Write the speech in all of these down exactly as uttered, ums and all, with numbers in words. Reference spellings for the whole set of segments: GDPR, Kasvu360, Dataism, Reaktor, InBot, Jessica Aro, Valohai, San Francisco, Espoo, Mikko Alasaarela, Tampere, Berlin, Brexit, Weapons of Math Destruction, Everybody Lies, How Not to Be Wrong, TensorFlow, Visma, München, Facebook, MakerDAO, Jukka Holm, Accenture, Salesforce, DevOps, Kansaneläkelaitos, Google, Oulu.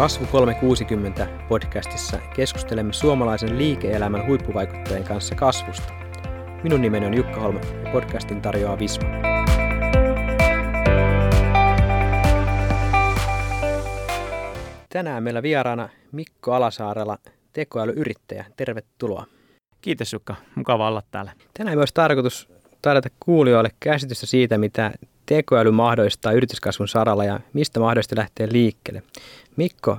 Kasvu kolmesataakuusikymmentä podcastissa keskustelemme suomalaisen liike-elämän huippuvaikuttajien kanssa kasvusta. Minun nimeni on Jukka Holm ja podcastin tarjoaa Visma. Tänään meillä vieraana Mikko Alasaarela, tekoäly-yrittäjä. Tervetuloa. Kiitos Jukka, mukava olla täällä. Tänään myös tarkoitus tarjota kuulijoille käsitystä siitä, mitä tekoäly mahdollistaa yrityskasvun saralla ja mistä mahdollisesti lähtee liikkeelle. Mikko,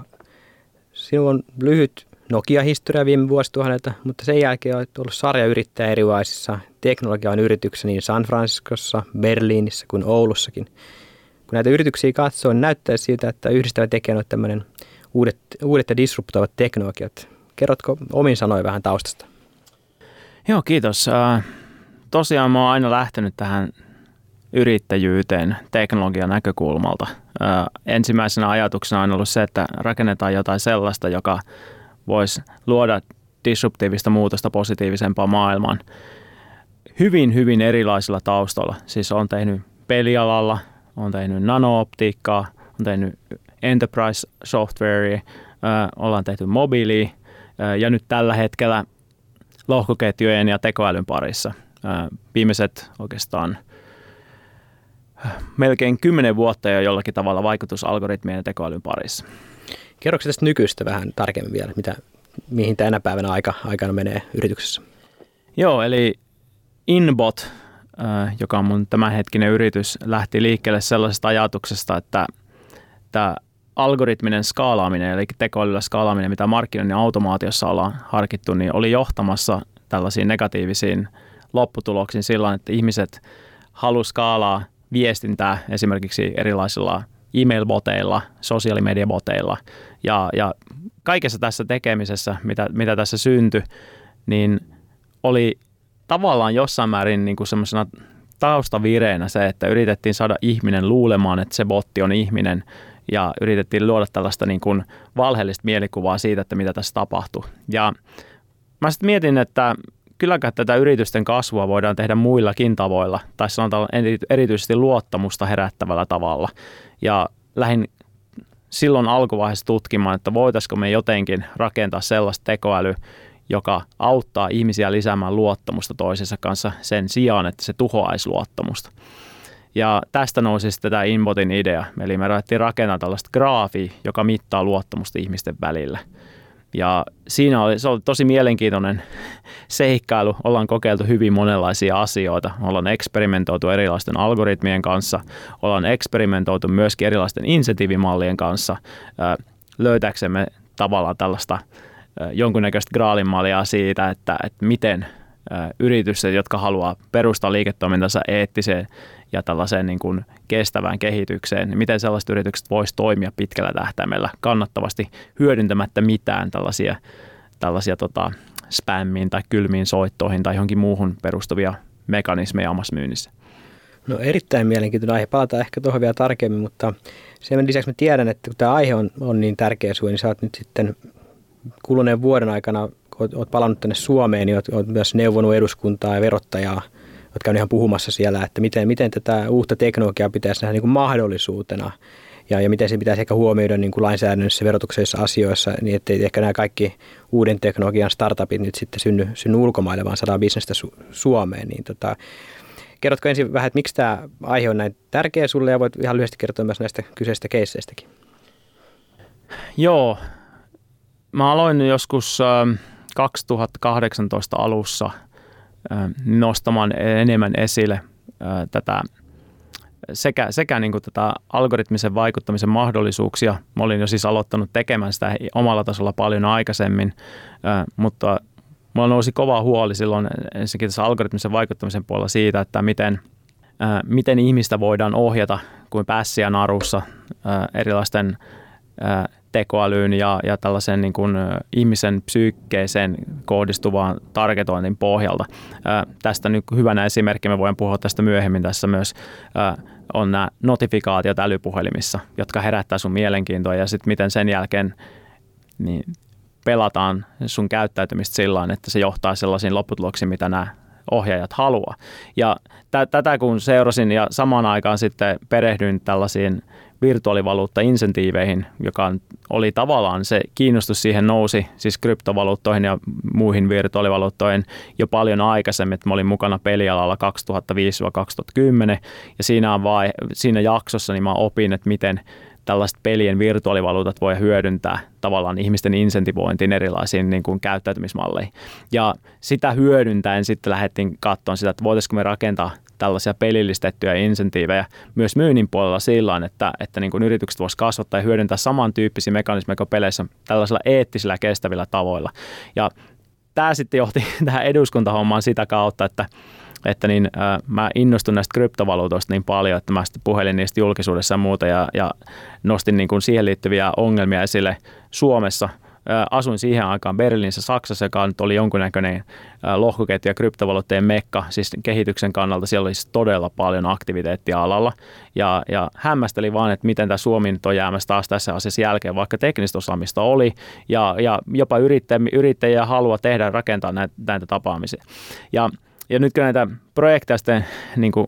sinulla on lyhyt Nokia-historia viime vuosituhannelta, mutta sen jälkeen olet ollut sarjayrittäjä erilaisissa teknologian yrityksissä niin San Franciscossa, Berliinissä kuin Oulussakin. Kun näitä yrityksiä katsoo, niin näyttää siltä, että yhdistävä tekijä on tämmöinen uudet, uudet ja disruptoivat teknologiat. Kerrotko omin sanoin vähän taustasta? Joo, kiitos. Tosiaan mä oon aina lähtenyt tähän yrittäjyyteen teknologian näkökulmalta. Ö, ensimmäisenä ajatuksena on ollut se, että rakennetaan jotain sellaista, joka voisi luoda disruptiivista muutosta positiivisempaan maailmaan hyvin, hyvin erilaisilla taustoilla. Siis on tehnyt pelialalla, on tehnyt nanooptiikkaa, on tehnyt enterprise softwarea, ö, ollaan tehty mobiilia ö, ja nyt tällä hetkellä lohkoketjujen ja tekoälyn parissa. Ö, viimeiset oikeastaan melkein kymmenen vuotta jo jollakin tavalla vaikutusalgoritmien ja tekoälyn parissa. Kerroksä tästä nykyistä vähän tarkemmin vielä, mitä, mihin tänä päivänä aika, aikana menee yrityksessä? Joo, eli InBot, joka on mun tämänhetkinen yritys, lähti liikkeelle sellaisesta ajatuksesta, että tämä algoritminen skaalaaminen, eli tekoälyllä skaalaaminen, mitä markkinoinnin automaatiossa ollaan harkittu, niin oli johtamassa tällaisiin negatiivisiin lopputuloksiin silloin, että ihmiset halusi skaalaa viestintää esimerkiksi erilaisilla email-boteilla, sosiaalimediaboteilla ja, ja kaikessa tässä tekemisessä, mitä, mitä tässä syntyi, niin oli tavallaan jossain määrin niin kuin semmoisena taustavireenä se, että yritettiin saada ihminen luulemaan, että se botti on ihminen ja yritettiin luoda tällaista niin kuin valheellista mielikuvaa siitä, että mitä tässä tapahtui. Ja mä sitten mietin, että kylläkään tätä yritysten kasvua voidaan tehdä muillakin tavoilla, tai sanotaan erityisesti luottamusta herättävällä tavalla. Ja lähdin silloin alkuvaiheessa tutkimaan, että voitaisiko me jotenkin rakentaa sellaista tekoäly, joka auttaa ihmisiä lisäämään luottamusta toisensa kanssa sen sijaan, että se tuhoaisi luottamusta. Ja tästä nousi sitten tämä InBotin idea. Eli me lähdettiin rakentaa tällaista graafia, joka mittaa luottamusta ihmisten välillä. Ja siinä oli, se oli tosi mielenkiintoinen seikkailu. Ollaan kokeiltu hyvin monenlaisia asioita. Ollaan eksperimentoitu erilaisten algoritmien kanssa. Ollaan eksperimentoitu myöskin erilaisten insentiivimallien kanssa. Ö, löytääksemme tavallaan tällaista ö, jonkunnäköistä graalinmallia siitä, että, että miten ö, yritykset, jotka haluaa perustaa liiketoimintansa eettiseen ja tällaiseen niin kuin kestävään kehitykseen, niin miten sellaiset yritykset voisi toimia pitkällä tähtäimellä kannattavasti hyödyntämättä mitään tällaisia, tällaisia tota, spämmiin tai kylmiin soittoihin tai johonkin muuhun perustuvia mekanismeja omassa myynnissä. No erittäin mielenkiintoinen aihe. Palataan ehkä tuohon vielä tarkemmin, mutta sen lisäksi mä tiedän, että kun tämä aihe on, on niin tärkeä suuri, niin sä oot nyt sitten kuluneen vuoden aikana, kun oot, oot palannut tänne Suomeen, niin oot, oot myös neuvonut eduskuntaa ja verottajaa, jotka on ihan puhumassa siellä, että miten, miten tätä uutta teknologiaa pitäisi nähdä niin kuin mahdollisuutena ja, ja miten se pitäisi ehkä huomioida niin kuin lainsäädännössä, verotuksessa asioissa, niin ettei ehkä nämä kaikki uuden teknologian startupit nyt sitten synny, synny ulkomaille, vaan saadaan bisnestä Su- Suomeen. Niin tota, kerrotko ensin vähän, että miksi tämä aihe on näin tärkeä sulle ja voit ihan lyhyesti kertoa myös näistä kyseisistä keisseistäkin. Joo, mä aloin joskus kaksituhattakahdeksantoista alussa nostamaan enemmän esille tätä sekä, sekä niin kuin tätä algoritmisen vaikuttamisen mahdollisuuksia. Mä olin jo siis aloittanut tekemään sitä omalla tasolla paljon aikaisemmin, mutta mulla nousi kova huoli silloin ensinnäkin tässä algoritmisen vaikuttamisen puolella siitä, että miten, miten ihmistä voidaan ohjata kuin pässiä narussa erilaisten tekoälyyn ja, ja tällaisen niin kuin ihmisen psyykkeeseen kohdistuvaan targetoinnin pohjalta. Ää, tästä nyt hyvänä esimerkkinä, me voidaan puhua tästä myöhemmin tässä myös, ää, on nämä notifikaatiot älypuhelimissa, jotka herättää sun mielenkiintoa ja sitten miten sen jälkeen niin pelataan sun käyttäytymistä sillä tavalla, että se johtaa sellaisiin lopputuloksiin, mitä nämä ohjaajat haluaa. Ja t- tätä kun seurasin ja samaan aikaan sitten perehdyin tällaisiin virtuaalivaluutta-insentiiveihin, joka oli tavallaan se kiinnostus siihen nousi, siis kryptovaluuttoihin ja muihin virtuaalivaluuttoihin jo paljon aikaisemmin, että mä olin mukana pelialalla kaksituhattaviisi - kaksituhattakymmenen ja siinä, vai, siinä jaksossa niin mä opin, että miten tällaiset pelien virtuaalivaluutat voi hyödyntää tavallaan ihmisten insentivointiin erilaisiin niin kuin käyttäytymismalleihin. Ja sitä hyödyntäen sitten lähdettiin katsomaan sitä, että voitaisiinko me rakentaa tällaisia pelillistettyjä insentiivejä myös myynnin puolella sillä, että, että niin kuin yritykset voisivat kasvattaa ja hyödyntää samantyyppisiä mekanismeja kuin peleissä tällaisilla eettisillä kestävillä tavoilla. Ja tämä sitten johti tähän eduskuntahommaan sitä kautta, että että niin, äh, mä innostun näistä kryptovaluutoista niin paljon, että mä sitten puhelin niistä julkisuudessa ja muuta ja, ja nostin niin kuin siihen liittyviä ongelmia esille Suomessa. Äh, asuin siihen aikaan Berliinissä, Saksassa, joka nyt oli jonkunnäköinen äh, lohkoketju ja kryptovaluutteen mekka. Siis kehityksen kannalta siellä oli todella paljon aktiviteettia alalla ja, ja hämmästeli vaan, että miten tämä Suomi nyt on jäämässä taas tässä asiassa jälkeen, vaikka teknistä osaamista oli ja, ja jopa yrittäjiä halua tehdä rakentaa näitä, näitä tapaamisia. Ja Ja nyt kun näitä projekteja sitten niin kuin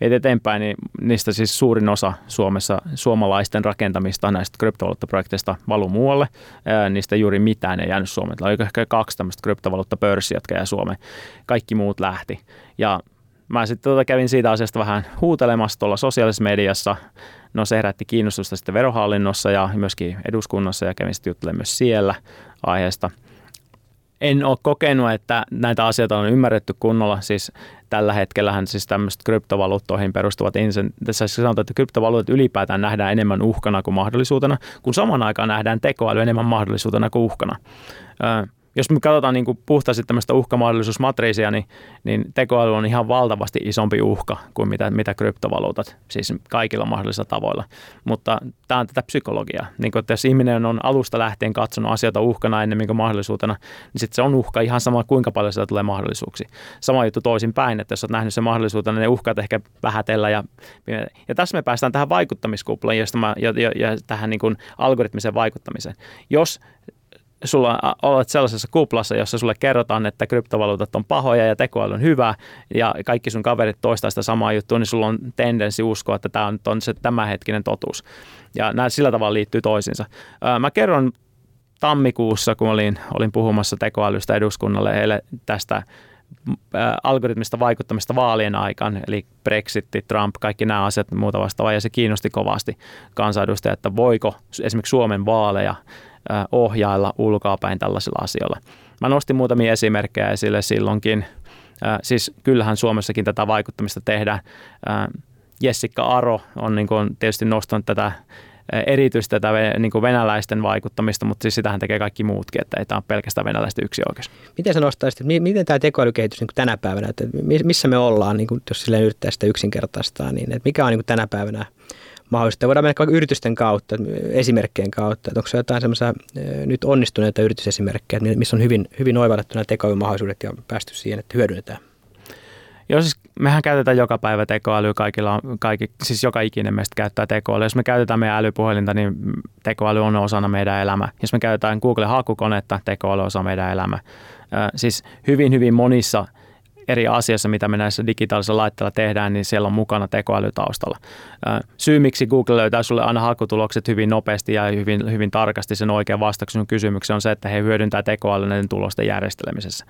viet eteenpäin, niin niistä siis suurin osa Suomessa suomalaisten rakentamista näistä kryptovaluuttaprojekteista valuu muualle. Niistä juuri mitään ei jäänyt Suomeen. Oli ehkä kaksi tämmöistä kryptovaluuttapörssiä, jotka jää Suomeen. Kaikki muut lähti. Ja mä sitten tuota kävin siitä asiasta vähän huutelemassa tuolla sosiaalisessa mediassa. No se herätti kiinnostusta sitten verohallinnossa ja myöskin eduskunnassa ja kävin sitten juttelemaan myös siellä aiheesta. En ole kokenut, että näitä asioita on ymmärretty kunnolla. Siis tällä hetkellähän siis tämmöiset kryptovaluuttoihin perustuvat, tässä sanotaan, että kryptovaluutat ylipäätään nähdään enemmän uhkana kuin mahdollisuutena, kun samaan aikaan nähdään tekoäly enemmän mahdollisuutena kuin uhkana. Ö, jos me katsotaan niin kuin puhtaasti tämmöistä uhkamahdollisuusmatriisia, niin, niin tekoäly on ihan valtavasti isompi uhka kuin mitä, mitä kryptovaluutat, siis kaikilla mahdollisilla tavoilla. Mutta tämä on tätä psykologiaa. Niin kun, että jos ihminen on alusta lähtien katsonut asioita uhkana ennemmin kuin mahdollisuutena, niin sitten se on uhka ihan sama, kuinka paljon sitä tulee mahdollisuuksia. Sama juttu toisinpäin, että jos olet nähnyt sen mahdollisuutena, niin ne uhkat ehkä vähätellä. Ja, ja tässä me päästään tähän vaikuttamiskuplaan josta mä, ja, ja, ja tähän niin kuin algoritmiseen vaikuttamiseen. Jos sulla olet sellaisessa kuplassa, jossa sulle kerrotaan, että kryptovaluutat on pahoja ja tekoäly on hyvä ja kaikki sun kaverit toistaa sitä samaa juttua, niin sulla on tendenssi uskoa, että tämä on, on se tämänhetkinen totuus. Ja nämä sillä tavalla liittyy toisiinsa. Mä kerron tammikuussa, kun olin, olin puhumassa tekoälystä eduskunnalle heille tästä algoritmista vaikuttamista vaalien aikaan, eli Brexit, Trump, kaikki nämä asiat ja muuta vastaavaa, ja se kiinnosti kovasti kansanedustajia, että voiko esimerkiksi Suomen vaaleja ohjailla ulkoapäin tällaisilla asioilla. Mä nostin muutamia esimerkkejä esille silloinkin. Siis kyllähän Suomessakin tätä vaikuttamista tehdään. Jessica Aro on niin kuin tietysti nostanut tätä erityisesti tätä niin kuin venäläisten vaikuttamista, mutta siis sitähän tekee kaikki muutkin, että ei tämä ole pelkästään venäläisten yksioikeus. Miten sä nostaisit, miten tämä tekoälykehitys niin kuin tänä päivänä, että missä me ollaan, niin kuin, jos silleen yrittää sitä yksinkertaistaa, niin että mikä on niin kuin tänä päivänä mahdollista? Voidaan mennä vaikka yritysten kautta, esimerkkien kautta, että onko se jotain semmoisia nyt onnistuneita yritysesimerkkejä, missä on hyvin, hyvin oivallettu nämä tekoälymahdollisuudet ja päästy siihen, että hyödynnetään? Joo, siis mehän käytetään joka päivä tekoälyä, kaikilla, kaikki, siis joka ikinen meistä käyttää tekoälyä. Jos me käytetään meidän älypuhelinta, niin tekoäly on osana meidän elämää. Jos me käytetään Googlen hakukonetta, tekoäly on osa meidän elämää. Siis hyvin, hyvin monissa eri asiassa, mitä me näissä digitaalisilla laitteilla tehdään, niin siellä on mukana tekoäly taustalla. Syy, miksi Google löytää sulle aina hakutulokset hyvin nopeasti ja hyvin, hyvin tarkasti sen oikean vastauksen kysymykseen on se, että he hyödyntää tekoälyä näiden tulosten järjestelemisessä.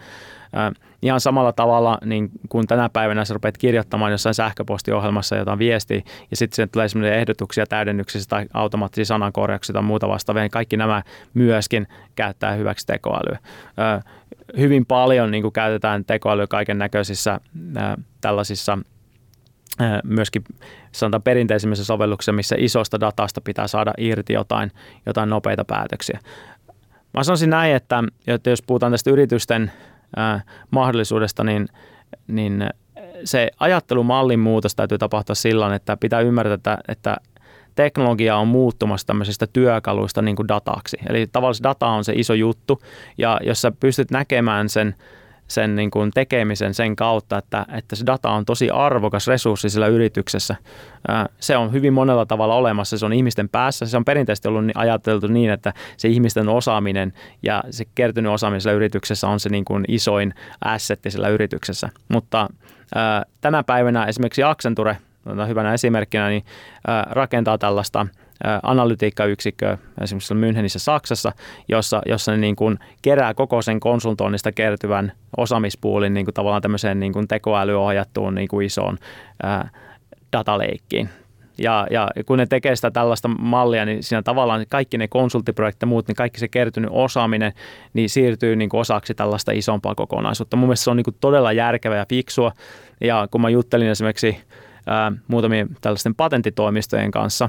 Ihan samalla tavalla, niin kun tänä päivänä sä rupeat kirjoittamaan jossain sähköpostiohjelmassa jotain viestiä, ja sitten sen tulee sellaisia ehdotuksia, täydennyksiä tai automaattisia sanankorjauksia tai muuta vastaavia, niin kaikki nämä myöskin käyttää hyväksi tekoälyä. Hyvin paljon niin kun käytetään tekoälyä kaiken näköisissä tällaisissa myöskin sanotaan perinteisimmissä sovelluksissa, missä isosta datasta pitää saada irti jotain, jotain nopeita päätöksiä. Mä sanoisin näin, että, että jos puhutaan tästä yritysten Äh, mahdollisuudesta, niin, niin se ajattelumallin muutos täytyy tapahtua sillä, että pitää ymmärtää, että, että teknologia on muuttumassa tämmöisistä työkaluista niin kuin dataksi. Eli tavallaan data on se iso juttu, ja jos sä pystyt näkemään sen sen niin kuin tekemisen sen kautta, että, että se data on tosi arvokas resurssi sillä yrityksessä. Se on hyvin monella tavalla olemassa, se on ihmisten päässä, se on perinteisesti ollut ajateltu niin, että se ihmisten osaaminen ja se kertynyt osaaminen sillä yrityksessä on se niin kuin isoin assetti sillä yrityksessä. Mutta ää, tänä päivänä esimerkiksi Accenture, hyvänä esimerkkinä, niin ää, rakentaa tällaista analytiikkayksikköä esimerkiksi Münchenissä Saksassa, jossa, jossa ne niin kuin kerää koko sen konsultoinnista kertyvän osaamispuulin niin kuin tavallaan tämmöiseen niin kuin tekoälyohjattuun niin kuin isoon ää, dataleikkiin. Ja, ja kun ne tekee sitä tällaista mallia, niin siinä tavallaan kaikki ne konsulttiprojektit ja muut, niin kaikki se kertynyt osaaminen niin siirtyy niin kuin osaksi tällaista isompaa kokonaisuutta. Mun mielestä se on niin kuin todella järkevää ja fiksua. Ja kun mä juttelin esimerkiksi ää, muutamien tällaisten patenttitoimistojen kanssa,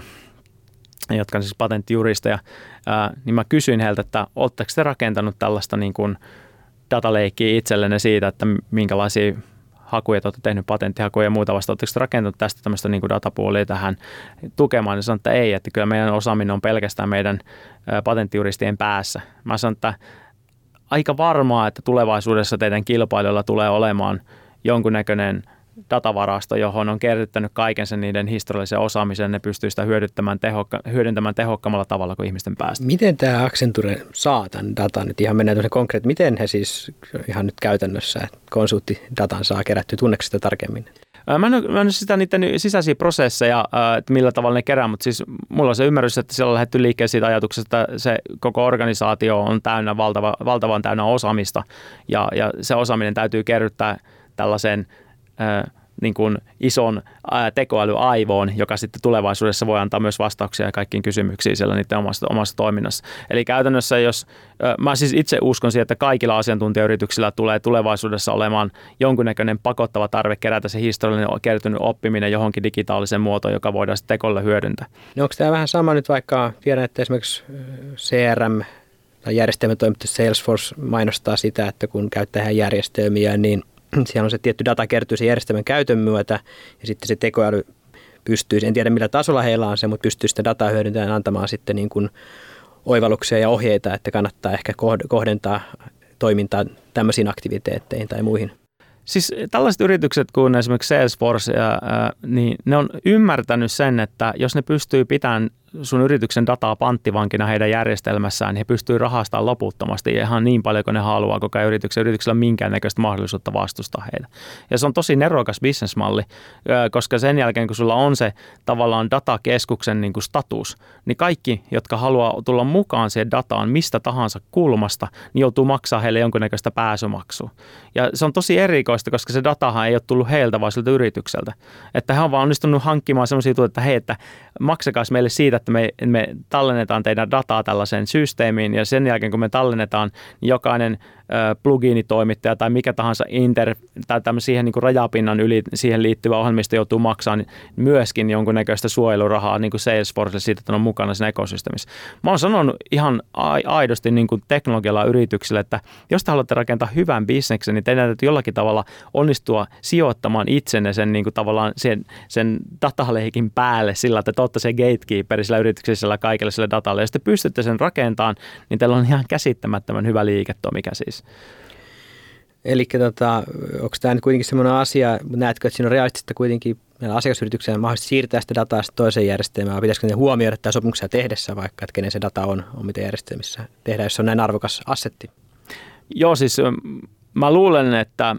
jotka on siis patenttijuristeja, ää, niin mä kysyin heiltä, että oletteko te rakentanut tällaista niin kuin dataleikkiä itsellenne siitä, että minkälaisia hakuja te olette tehnyt, patenttihakuja ja muuta vasta, oletteko te rakentanut tästä tämmöistä niin kuin datapuolia tähän tukemaan, niin sanoin, että ei, että kyllä meidän osaaminen on pelkästään meidän ää, patenttijuristien päässä. Mä sanoin, että aika varmaa, että tulevaisuudessa teidän kilpailijoilla tulee olemaan jonkunnäköinen datavarasto, johon on kerryttänyt kaiken sen niiden historiallisen osaamisen, ne pystyy sitä hyödyntämään, tehokka- hyödyntämään tehokkaammalla tavalla kuin ihmisten päästä. Miten tämä Accenture saa tämän datan? Nyt ihan mennään tuollaisen konkreettisesti. Miten he siis ihan nyt käytännössä konsulttidatan saa kerättyä? Tunneeko sitä tarkemmin? Mä en, mä en sitä niiden sisäisiä prosesseja, että millä tavalla ne kerää, mutta siis mulla on se ymmärrys, että siellä on lähdetty liikkeelle siitä ajatuksesta, että se koko organisaatio on täynnä, valtava, valtavan täynnä osaamista ja, ja se osaaminen täytyy kerryttää tällaiseen niin kuin ison tekoälyaivoon, joka sitten tulevaisuudessa voi antaa myös vastauksia kaikkiin kysymyksiin siellä niiden omassa, omassa toiminnassa. Eli käytännössä, jos mä siis itse uskon siihen, että kaikilla asiantuntijayrityksillä tulee tulevaisuudessa olemaan jonkunnäköinen pakottava tarve kerätä se historiallinen kertynyt oppiminen johonkin digitaaliseen muotoon, joka voidaan sitten tekolle hyödyntää. No onko tämä vähän sama nyt, vaikka tiedän, että esimerkiksi C R M tai järjestelmätoimittaja Salesforce mainostaa sitä, että kun käyttää järjestelmiä, niin siellä on se tietty data kertyy sen järjestelmän käytön myötä ja sitten se tekoäly pystyy, en tiedä millä tasolla heillä on se, mutta pystyy sitä dataa hyödyntämään antamaan sitten niin kuin oivalluksia ja ohjeita, että kannattaa ehkä kohdentaa toimintaa tämmöisiin aktiviteetteihin tai muihin. Siis tällaiset yritykset kuin esimerkiksi Salesforce, niin ne on ymmärtänyt sen, että jos ne pystyy pitämään sun yrityksen dataa panttivankina heidän järjestelmässään, niin he pystyy rahastamaan loputtomasti ihan niin paljon kuin ne haluaa koko ajan yrityksen. Yrityksellä on minkäännäköistä mahdollisuutta vastustaa heitä. Ja se on tosi nerokas bisnesmalli, koska sen jälkeen kun sulla on se tavallaan datakeskuksen niin kuin status, niin kaikki, jotka haluaa tulla mukaan siihen dataan mistä tahansa kulmasta, niin joutuu maksamaan heille jonkunnäköistä pääsymaksua. Ja se on tosi erikoista, koska se datahan ei ole tullut heiltä vaan siltä yritykseltä. Että he on vaan onnistunut hankkimaan sellaisia tuotteita, että hei, että maksakaas meille siitä, että me, me tallennetaan teidän dataa tällaiseen systeemiin ja sen jälkeen kun me tallennetaan, niin jokainen ö, plugiinitoimittaja tai mikä tahansa inter, tai siihen niin kuin rajapinnan yli siihen liittyvä ohjelmisto joutuu maksamaan myöskin jonkunnäköistä suojelurahaa niin kuin Salesforcelle siitä, että on mukana siinä ekosysteemissä. Mä oon sanonut ihan aidosti niin kuin teknologialla yrityksille, että jos te haluatte rakentaa hyvän bisneksen, niin teidän täytyy jollakin tavalla onnistua sijoittamaan itsenne sen, niin kuin tavallaan sen, sen dataleikin päälle sillä, että te olette se gatekeeperi sillä yrityksellä kaikilla sillä datalla. Jos te pystytte sen rakentamaan, niin teillä on ihan käsittämättömän hyvä liiketoimikä siis. Eli tota, onko tämä nyt kuitenkin sellainen asia, näetkö, että siinä on realistista kuitenkin asiakasyritykseen mahdollisesti siirtää sitä dataa toiseen järjestelmään, pitäisikö ne huomioida tämä sopimuksia tehdessä vaikka, että kenen se data on, on mitä järjestelmissä tehdään, jos se on näin arvokas assetti? Joo, siis mä luulen, että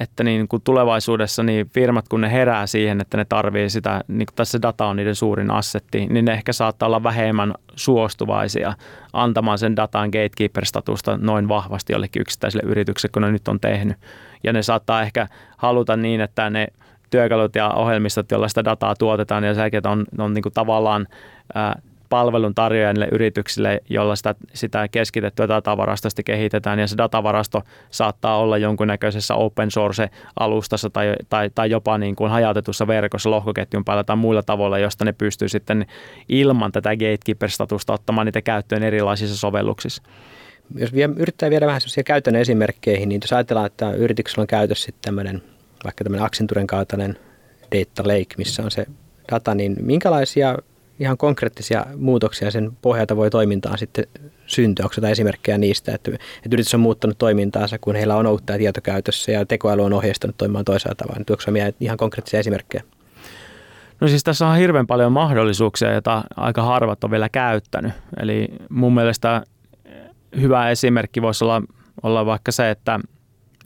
että niin kuin tulevaisuudessa niin firmat, kun ne herää siihen, että ne tarvii sitä, niin kuin tässä data on niiden suurin assetti, niin ne ehkä saattaa olla vähemmän suostuvaisia antamaan sen datan gatekeeper-statusta noin vahvasti jollekin yksittäiselle yritykselle, kun ne nyt on tehnyt. Ja ne saattaa ehkä haluta niin, että ne työkalut ja ohjelmistot, joilla sitä dataa tuotetaan, ja selkeät on, on niin kuin tavallaan ää, palveluntarjoajille yrityksille, jolla sitä, sitä keskitettyä datavarastoa kehitetään, ja se datavarasto saattaa olla jonkunnäköisessä open source-alustassa tai, tai, tai jopa niin kuin hajautetussa verkossa lohkoketjun päällä tai muilla tavoilla, josta ne pystyy sitten ilman tätä gatekeeper-statusta ottamaan niitä käyttöön erilaisissa sovelluksissa. Jos vie, yrittää viedä vähän sellaisia käytännön esimerkkeihin, niin jos ajatellaan, että yrityksellä on käytössä sitten tämmöinen, vaikka tämmöinen Accenturen kaltainen data lake, missä on se data, niin minkälaisia ihan konkreettisia muutoksia sen pohjalta voi toimintaan sitten syntyä? Onko jotain esimerkkejä niistä, että, että yritys on muuttanut toimintaansa, kun heillä on ollut tämä tietokäytössä ja tekoäly on ohjeistanut toimimaan toisella tavalla? Tuoksi on ihan konkreettisia esimerkkejä? No siis tässä on hirveän paljon mahdollisuuksia, joita aika harvat on vielä käyttänyt. Eli mun mielestä hyvä esimerkki voisi olla, olla vaikka se, että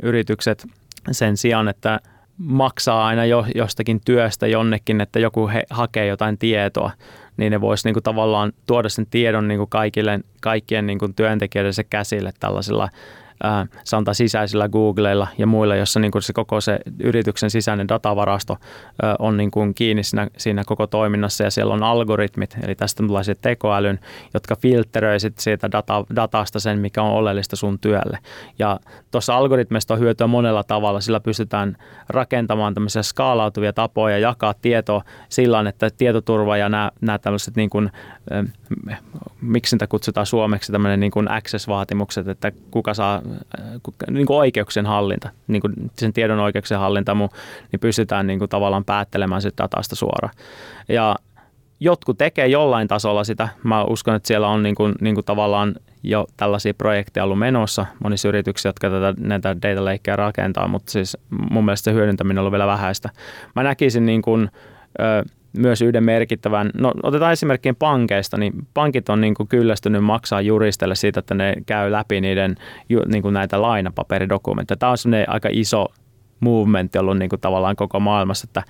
yritykset sen sijaan, että maksaa aina jo, jostakin työstä jonnekin, että joku he, hakee jotain tietoa, niin ne voisi niin kuin tavallaan tuoda sen tiedon niin kuin kaikille, kaikkien niin kuin työntekijöidensä käsille tällaisilla äh, sanotaan sisäisillä Googleilla ja muilla, jossa niin kuin se koko se yrityksen sisäinen datavarasto äh, on niin kuin kiinni siinä, siinä koko toiminnassa ja siellä on algoritmit, eli tästä tulee se tekoälyn, jotka filtteröi siitä data, datasta sen, mikä on oleellista sun työlle. Ja tuossa algoritmista on hyötyä monella tavalla, sillä pystytään rakentamaan tämmöisiä skaalautuvia tapoja ja jakaa tietoa sillä, että tietoturva ja nämä, nämä tämmöiset niin kuin, äh, miksi niitä kutsutaan suomeksi tämmöinen niin kuin access-vaatimukset, että kuka saa niin kuin oikeuksien hallinta, niin kuin sen tiedon oikeuksien hallinta, niin pystytään niin kuin tavallaan päättelemään sitä datasta suoraan. Ja jotkut tekee jollain tasolla sitä. Mä uskon, että siellä on niin kuin, niin kuin tavallaan jo tällaisia projekteja ollut menossa monissa yrityksissä, jotka tätä, näitä data lakeja rakentaa, mutta siis mun mielestä se hyödyntäminen on ollut vielä vähäistä. Mä näkisin niin kuin, ö, myös yhden merkittävän, no otetaan esimerkkiin pankeista, niin pankit on niin kuin kyllästynyt maksaa juristeille siitä, että ne käy läpi niiden niin kuin näitä lainapaperidokumentteja. Tämä on semmoinen aika iso movementti ollut niin kuin tavallaan koko maailmassa, että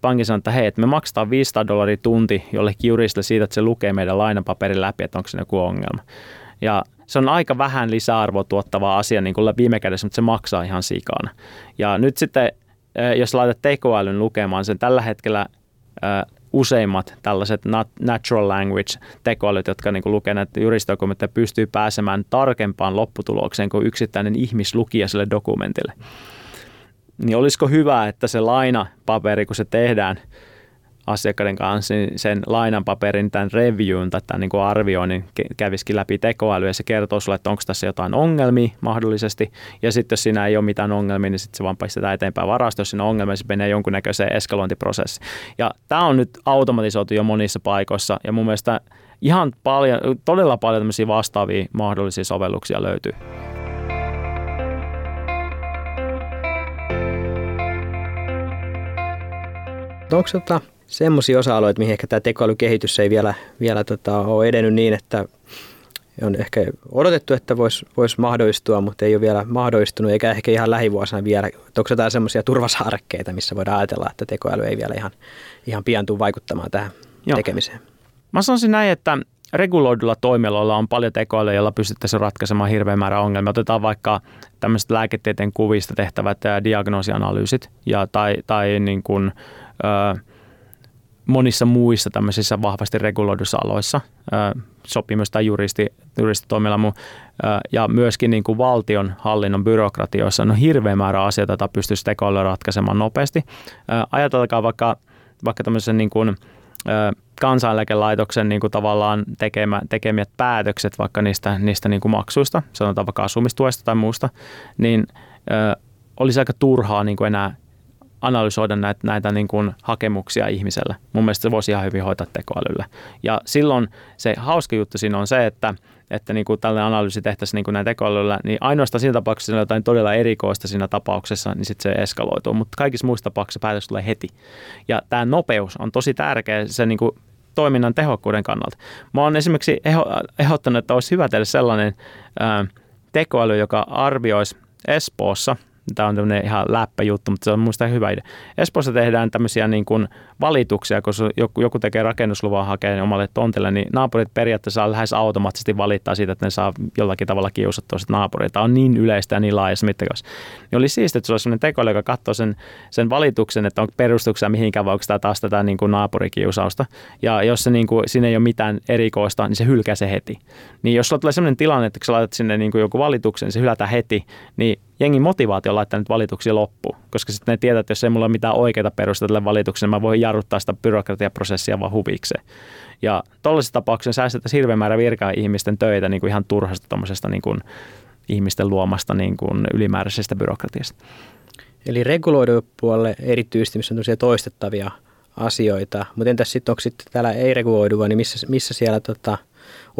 pankki sanoo, että hei, että me maksetaan viisisataa dollaria tunti jollekin juristille siitä, että se lukee meidän lainapaperin läpi, että onko se joku ongelma. Ja se on aika vähän lisäarvoa tuottava asia niin kuin viime kädessä, mutta se maksaa ihan sikana. Ja nyt sitten, jos laitat tekoälyn lukemaan sen tällä hetkellä, useimmat tällaiset natural language tekoälyt, jotka niin kuin lukee näitä juristidokumentteja, pystyy pääsemään tarkempaan lopputulokseen kuin yksittäinen ihmislukija sille dokumentille. Niin olisiko hyvä, että se lainapaperi, kun se tehdään asiakkaiden kanssa, niin sen lainanpaperin, tämän reviewin tai tämän niin kuin arvioinnin kävisikin läpi tekoäly ja se kertoo sulle, että onko tässä jotain ongelmia mahdollisesti. Ja sitten jos siinä ei ole mitään ongelmia, niin sitten se vaan pistetään eteenpäin varasto. Jos siinä on ongelmia, se menee jonkunnäköiseen eskalointiprosessiin. Ja tämä on nyt automatisoitu jo monissa paikoissa ja mun mielestä ihan paljon, todella paljon tämmöisiä vastaavia mahdollisia sovelluksia löytyy. Onko tota, semmoisia osa-alueita, mihin ehkä tämä tekoälykehitys ei vielä, vielä tota, ole edennyt niin, että on ehkä odotettu, että voisi vois mahdollistua, mutta ei ole vielä mahdollistunut, eikä ehkä ihan lähivuosina vielä. Onko jotain semmoisia turvasaarekkeita, missä voidaan ajatella, että tekoäly ei vielä ihan, ihan pian tule vaikuttamaan tähän Joo. tekemiseen? Mä sanoisin näin, että reguloidulla toimialoilla on paljon tekoälyä, joilla pystyttäisiin ratkaisemaan hirveän määrä ongelmia. Otetaan vaikka tämmöiset lääketieteen kuvista tehtävät diagnoosianalyysit ja, tai, tai niin kuin monissa muissa tämmöisissä vahvasti reguloidussa aloissa. Sopii myös tämä juristi, juristitoimiala ja myöskin niin kuin valtion hallinnon byrokratioissa on hirveän määrä asioita, joita pystyisi tekoälyä ratkaisemaan nopeasti. Ajatelkaa vaikka, vaikka tämmöisen niin kuin kansaneläkelaitoksen niin kuin tavallaan tekemä, tekemät päätökset vaikka niistä, niistä niin kuin maksuista, sanotaan vaikka asumistuesta tai muusta, niin olisi aika turhaa niin kuin enää analysoida näitä, näitä niin kuin hakemuksia ihmisellä. Mun mielestä se voisi ihan hyvin hoitaa tekoälyllä. Ja silloin se hauska juttu siinä on se, että, että niin kuin tällainen analyysi tehtäisiin niin kuin näin tekoälyllä, niin ainoastaan siinä tapauksessa siinä on jotain todella erikoista siinä tapauksessa, niin sitten se eskaloituu. Mutta kaikissa muissa tapauksissa päätös tulee heti. Ja tämä nopeus on tosi tärkeä se niin kuin toiminnan tehokkuuden kannalta. Mä oon esimerkiksi ehdottanut, että olisi hyvä tehdä sellainen ää, tekoäly, joka arvioisi Espoossa. Tämä on tämmöinen ihan läppäjuttu, mutta se on muista hyvä idea. Espoossa tehdään tämmöisiä niin kuin valituksia, kun joku tekee rakennusluvan hakeen omalle tontille, niin naapurit periaatteessa lähes automaattisesti valittaa siitä, että ne saa jollakin tavalla kiusattua sitä naapuria. Tämä on niin yleistä ja niin laajassa mittakaavassa. Niin oli siistiä, että sulla on semmoinen tekoäly, joka katsoo sen, sen valituksen, että on perustuksia mihinkään, vai onko tämä taas tätä niin kuin naapurikiusausta. Ja jos se, niin kuin, siinä ei ole mitään erikoista, niin se hylkää se heti. Niin jos sulla tulee semmoinen tilanne, että kun sä laitat sinne niin kuin joku valituksen, niin se hylätään heti, niin jengin motivaatio laittaa nyt valituksia loppuun, koska sitten ne tietää, että jos ei mulla ole mitään oikeaa perustetta tälle valitukselle, mä voin jarruttaa sitä byrokratiaprosessia vaan huvikseen. Ja tuollaisessa tapauksessa säästettäisiin hirveän määrä virkaa ihmisten töitä niin kuin ihan turhasta tuommoisesta niin kuin ihmisten luomasta niin kuin ylimääräisestä byrokratiasta. Eli reguloidun puolelle erityisesti, missä on tosiaan toistettavia asioita, mutta entäs sitten onko sitten täällä ei reguloidua, niin missä, missä siellä tota,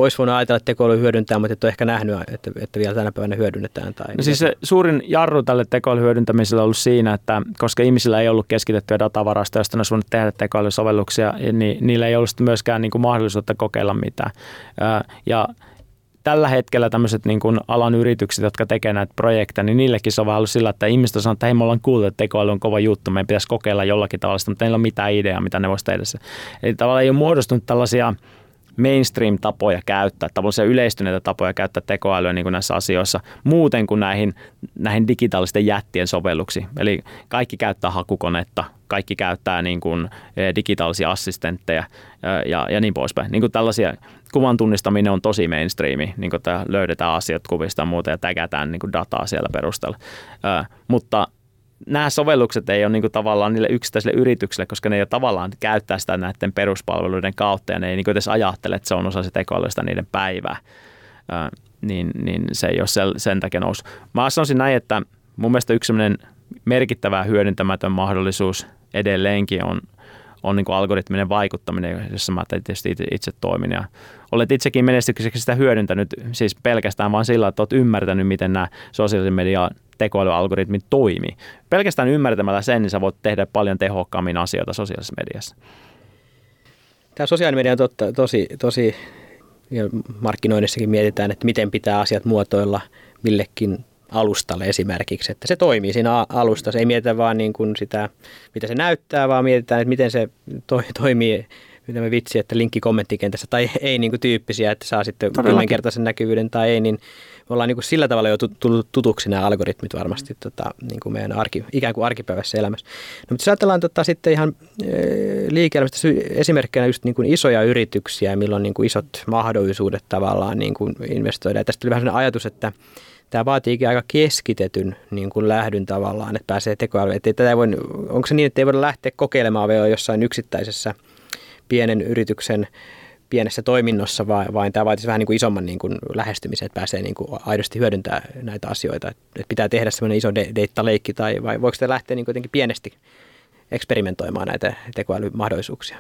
olisi voinut ajatella, että tekoäly hyödyntää, mutta et ole ehkä nähnyt, että, että vielä tänä päivänä hyödynnetään. Tai no siis se suurin jarru tälle tekoäly hyödyntämiselle on ollut siinä, että koska ihmisillä ei ollut keskitettyä datavarastoja, josta ne olisi voinut tehdä tekoälysovelluksia, niin niillä ei ollut myöskään niin kuin mahdollisuutta kokeilla mitään. Ja tällä hetkellä tämmöiset niin kuin alan yritykset, jotka tekevät näitä projekteja, niin niillekin se on vähän ollut sillä, että ihmiset sanoo, että hei, me ollaan kuullut, että tekoäly on kova juttu, meidän pitäisi kokeilla jollakin tavalla sitä, mutta niillä ei ole mitään ideaa, mitä ne voisi tehdä. Eli tavallaan ei ole muodostunut tällaisia mainstream-tapoja käyttää, tavallaan yleistyneitä tapoja käyttää tekoälyä niin kuin näissä asioissa, muuten kuin näihin, näihin digitaalisten jättien sovelluksiin. Eli kaikki käyttää hakukonetta, kaikki käyttää niin kuin digitaalisia assistentteja ja, ja niin poispäin. Niin kuin tällaisia, kuvan tunnistaminen on tosi mainstreami, niin kuin löydetään asiat kuvista ja muuta ja tägätään niin kuin dataa siellä perusteella, Ö, mutta nämä sovellukset ei ole niin kuin tavallaan niille yksittäisille yrityksille, koska ne ei ole tavallaan käyttää sitä näiden peruspalveluiden kautta ja ne ei niin kuin edes ajattele, että se on osa se tekoälystä niiden päivää. Ö, niin, niin se ei ole sen takia noussut. Mä sanoisin näin, että mun mielestä yksi sellainen merkittävä hyödyntämätön mahdollisuus edelleenkin on, on niin kuin algoritminen vaikuttaminen, jossa mä tietysti itse toimin. Ja olet itsekin menestykseksi sitä hyödyntänyt siis pelkästään vaan sillä, että olet ymmärtänyt, miten nämä sosiaalisen median tekoälyalgoritmit toimii. Pelkästään ymmärtämällä sen, niin sä voit tehdä paljon tehokkaammin asioita sosiaalisessa mediassa. Tämä sosiaalinen media on totta, tosi, tosi markkinoinnissakin mietitään, että miten pitää asiat muotoilla millekin alustalle esimerkiksi, että se toimii siinä alusta. Se ei mietitä vaan niin kuin sitä, mitä se näyttää, vaan mietitään, että miten se to- toimii, mitä me vitsi, että linkki kommenttikentässä tai ei niin kuin tyyppisiä, että saa sitten kymmenkertaisen näkyvyyden tai ei, niin me ollaan niin kuin sillä tavalla jo tullut tutuksi nämä algoritmit varmasti tota, niin kuin meidän arki, ikään kuin arkipäivässä elämässä. No, mutta jos ajatellaan tota, sitten ihan liike-elämästä esimerkkinä just niin kuin isoja yrityksiä, millä on niin kuin isot mahdollisuudet tavallaan niin kuin investoida. Ja tästä tuli vähän sellainen ajatus, että tämä vaatiikin aika keskitetyn niin kuin lähdyn tavallaan, että pääsee tekoälyyn. Että tätä ei voi, onko se niin, että ei voida lähteä kokeilemaan vielä jossain yksittäisessä pienen yrityksen pienessä toiminnossa, vaan, vaan tämä vaatisi vähän niin kuin isomman niin kuin lähestymisen, että pääsee niin kuin aidosti hyödyntämään näitä asioita. Että pitää tehdä semmoinen iso de- deittaleikki, tai vai voiko sitä lähteä niin kuin jotenkin pienesti eksperimentoimaan näitä tekoälymahdollisuuksia?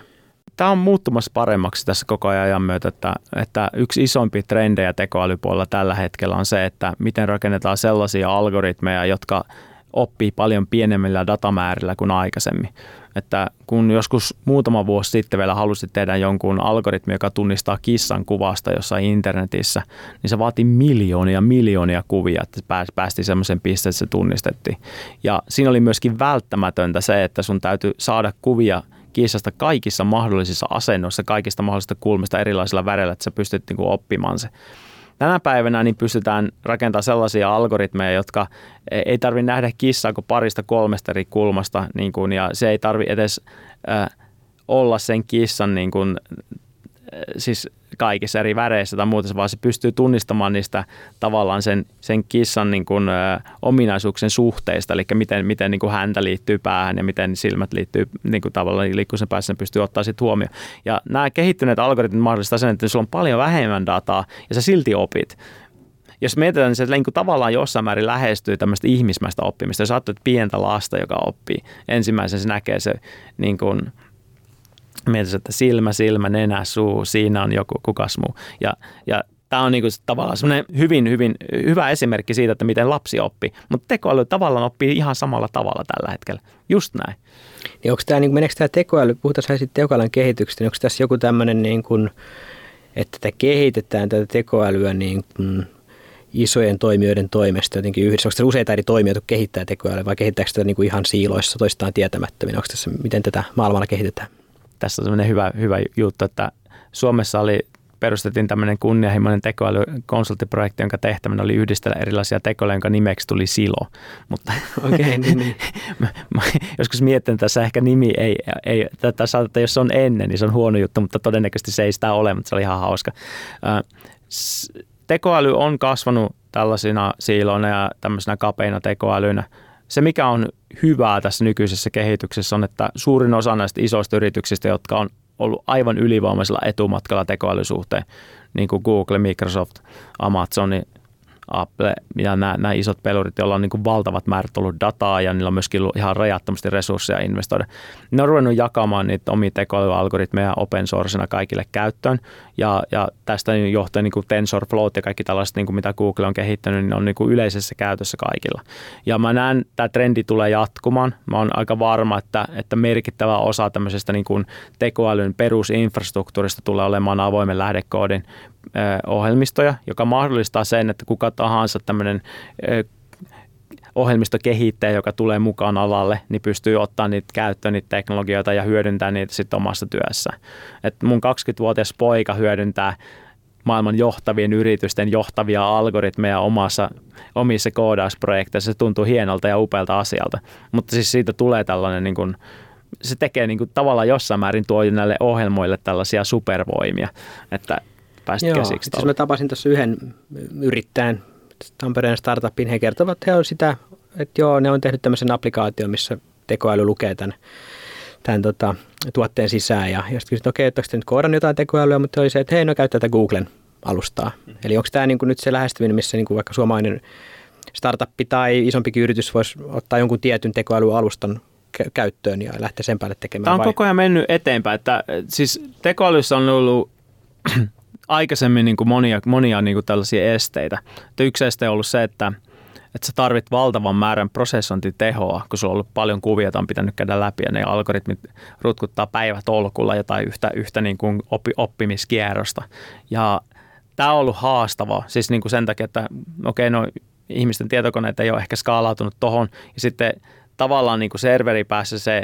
Tämä on muuttumassa paremmaksi tässä koko ajan myötä, että, että yksi isompi trendejä tekoälypuolella tällä hetkellä on se, että miten rakennetaan sellaisia algoritmeja, jotka oppii paljon pienemmillä datamäärillä kuin aikaisemmin. Että kun joskus muutama vuosi sitten vielä halusit tehdä jonkun algoritmi, joka tunnistaa kissan kuvasta jossain internetissä, niin se vaati miljoonia miljoonia kuvia, että päästiin semmoisen pisteen, että se tunnistettiin. Ja siinä oli myöskin välttämätöntä se, että sun täytyy saada kuvia kissasta kaikissa mahdollisissa asennoissa, kaikista mahdollisista kulmista erilaisilla väreillä, että sä pystyt niin kuin oppimaan se. Tänä päivänä niin pystytään rakentamaan sellaisia algoritmeja, jotka ei tarvitse nähdä kissaa kuin parista kolmesta eri kulmasta, niin kuin, ja se ei tarvitse edes äh, olla sen kissan niin kuin, äh, siis kaikissa eri väreissä tai muuta, vaan se pystyy tunnistamaan niistä tavallaan sen, sen kissan niin kuin, ä, ominaisuuksien suhteista, eli miten, miten niin kuin häntä liittyy päähän ja miten silmät liittyy niin kuin tavallaan liikkuu sen päässä, sen pystyy ottaa sitten huomioon. Ja nämä kehittyneet algoritmit mahdollistavat sen, että sulla on paljon vähemmän dataa ja sä silti opit. Jos mietitään, niin se niin kuin tavallaan jossain määrin lähestyy tämmöistä ihmismäistä oppimista. Jos ajattelet pientä lasta, joka oppii, ensimmäisenä se näkee se niin kuin mietitään, että silmä, silmä, nenä, suu, siinä on joku, kukas muu. Ja, ja tämä on niinku tavallaan semmoinen hyvin, hyvin hyvä esimerkki siitä, että miten lapsi oppii. Mutta tekoäly tavallaan oppii ihan samalla tavalla tällä hetkellä. Just näin. Niin onko tämä, niin meneekö tämä tekoäly, puhutaan sitten tekoälyn kehityksestä, niin onko tässä joku tämmöinen, niin kuin, että tätä kehitetään tätä tekoälyä niin kuin isojen toimijoiden toimesta jotenkin yhdessä? Onko tässä useita eri toimijoita, jotka kehittää tekoälyä vai kehittääkö tätä niin kuin ihan siiloissa toistaan tietämättömin? Onko tässä, miten tätä maailmalla kehitetään? Tässä on semmoinen hyvä, hyvä juttu, että Suomessa oli, perustettiin tämmöinen kunnianhimoinen tekoälykonsulttiprojekti, jonka tehtävänä oli yhdistellä erilaisia tekoälyjä, jonka nimeksi tuli Silo. Mutta okay, niin, niin. mä, mä joskus mietin, että tässä ehkä nimi ei, ei tätä saattaa, jos se on ennen, niin se on huono juttu, mutta todennäköisesti se ei sitä ole, mutta se oli ihan hauska. Tekoäly on kasvanut tällaisina siiloina ja tämmöisenä kapeina tekoälyinä. Se, mikä on hyvää tässä nykyisessä kehityksessä, on, että suurin osa näistä isoista yrityksistä, jotka on ollut aivan ylivoimaisella etumatkalla tekoälysuhteen, niin kuin Google, Microsoft, Amazon, Apple ja nämä, nämä isot pelurit, joilla on niin kuin valtavat määrät ollut dataa ja niillä on myöskin ihan rajattomasti resursseja investoida. Ne on ruvennut jakamaan niitä omia tekoälyalgoritmeja open sourcena kaikille käyttöön ja, ja tästä johtuen niin kuin TensorFlow ja kaikki tällaiset, niin kuin mitä Google on kehittänyt, niin on niin kuin yleisessä käytössä kaikilla. Ja mä näen, että tämä trendi tulee jatkumaan. Mä oon aika varma, että, että merkittävä osa tämmöisestä niin kuin tekoälyn perusinfrastruktuurista tulee olemaan avoimen lähdekoodin ohjelmistoja, joka mahdollistaa sen, että kuka tahansa tämmöinen ohjelmistokehittäjä, joka tulee mukaan alalle, niin pystyy ottamaan niitä käyttöön, niitä teknologioita ja hyödyntää niitä sitten omassa työssä. Et mun kaksikymmentävuotias poika hyödyntää maailman johtavien yritysten johtavia algoritmeja omassa, omissa koodausprojekteissa. Se tuntuu hienolta ja upealta asialta, mutta siis siitä tulee tällainen niin kuin se tekee niin kuin tavallaan jossain määrin tuo näille ohjelmoille tällaisia supervoimia, että päästä käsiksi. Siis mä tapasin tuossa yhden yrittäjän Tampereen startupin. He kertovat, että he on sitä, että joo, ne on tehnyt tämmöisen applikaation, missä tekoäly lukee tämän, tämän tota, tuotteen sisään. Ja, ja sitten kysyt, okei, että onko te nyt koodannut jotain tekoälyä, mutta oli se, että hei, no käyttää tätä Googlen alustaa. Mm. Eli onko tämä niinku nyt se lähestyminen, missä niinku vaikka suomalainen startuppi tai isompikin yritys voisi ottaa jonkun tietyn tekoälyalustan käyttöön ja lähteä sen päälle tekemään? Tämä on vai? Koko ajan mennyt eteenpäin. Että, siis tekoälyssä on ollut aikaisemmin niin kuin monia, monia niin kuin tällaisia esteitä. Että yksi este on ollut se, että, että sä tarvit valtavan määrän prosessointitehoa, kun sulla on ollut paljon kuvia, joita on pitänyt käydä läpi ja ne algoritmit rutkuttaa päivätolkulla jotain yhtä, yhtä niin kuin oppi, oppimiskierrosta. Ja tämä on ollut haastavaa siis niin kuin sen takia, että okei, no ihmisten tietokoneet ei ole ehkä skaalautunut tohon ja sitten tavallaan niin kuin serveri päässä se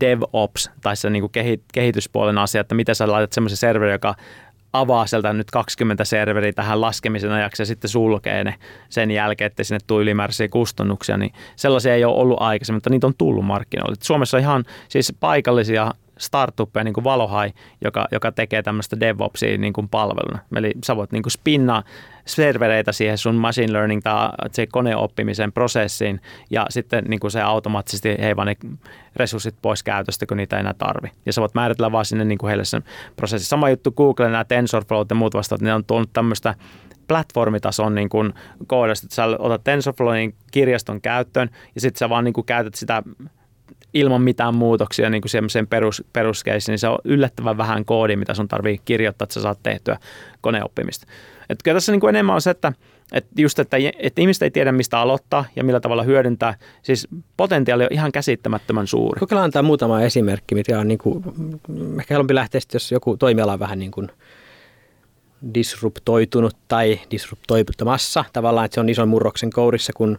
DevOps tai se niin kuin kehityspuolen asia, että mitä sä laitat semmoisen serverin, joka avaa sieltä nyt kaksikymmentä serveriä tähän laskemisen ajaksi ja sitten sulkee ne sen jälkeen, että sinne tule ylimääräisiä kustannuksia, niin sellaisia ei ole ollut aikaisemmin, mutta niitä on tullut markkinoille. Suomessa on ihan siis paikallisia startuppeja, niin kuin Valohai, joka, joka tekee tämmöistä DevOpsia niin kuin palveluna. Eli sä voit niin kuin spinnaa servereitä siihen sun machine learning tai se koneoppimisen prosessiin ja sitten niin kuin se automaattisesti heivaa ne resurssit pois käytöstä, kun niitä ei enää tarvi. Ja sä voit määritellä vaan sinne niin kuin heille sen prosessin. Sama juttu Google, nämä TensorFlow ja muut vastaavat, ne on tuonut tämmöistä platformitason niin kuin koodasta, että sä otat TensorFlowin kirjaston käyttöön ja sitten sä vaan niin kuin käytät sitä ilman mitään muutoksia niin kuin sen perus, peruskeissiin, niin se on yllättävän vähän koodia, mitä sun tarvii kirjoittaa, että sä saat tehtyä koneoppimista. Et kyllä tässä niin kuin enemmän on se, että, että, just, että, että ihmiset ei tiedä, mistä aloittaa ja millä tavalla hyödyntää. Siis potentiaali on ihan käsittämättömän suuri. Kokeillaan antaa muutama esimerkki, mikä on niin kuin, ehkä helpompi lähteä, jos joku toimiala on vähän niin kuin disruptoitunut tai disruptoitumassa. Tavallaan, että se on ison murroksen kourissa, kun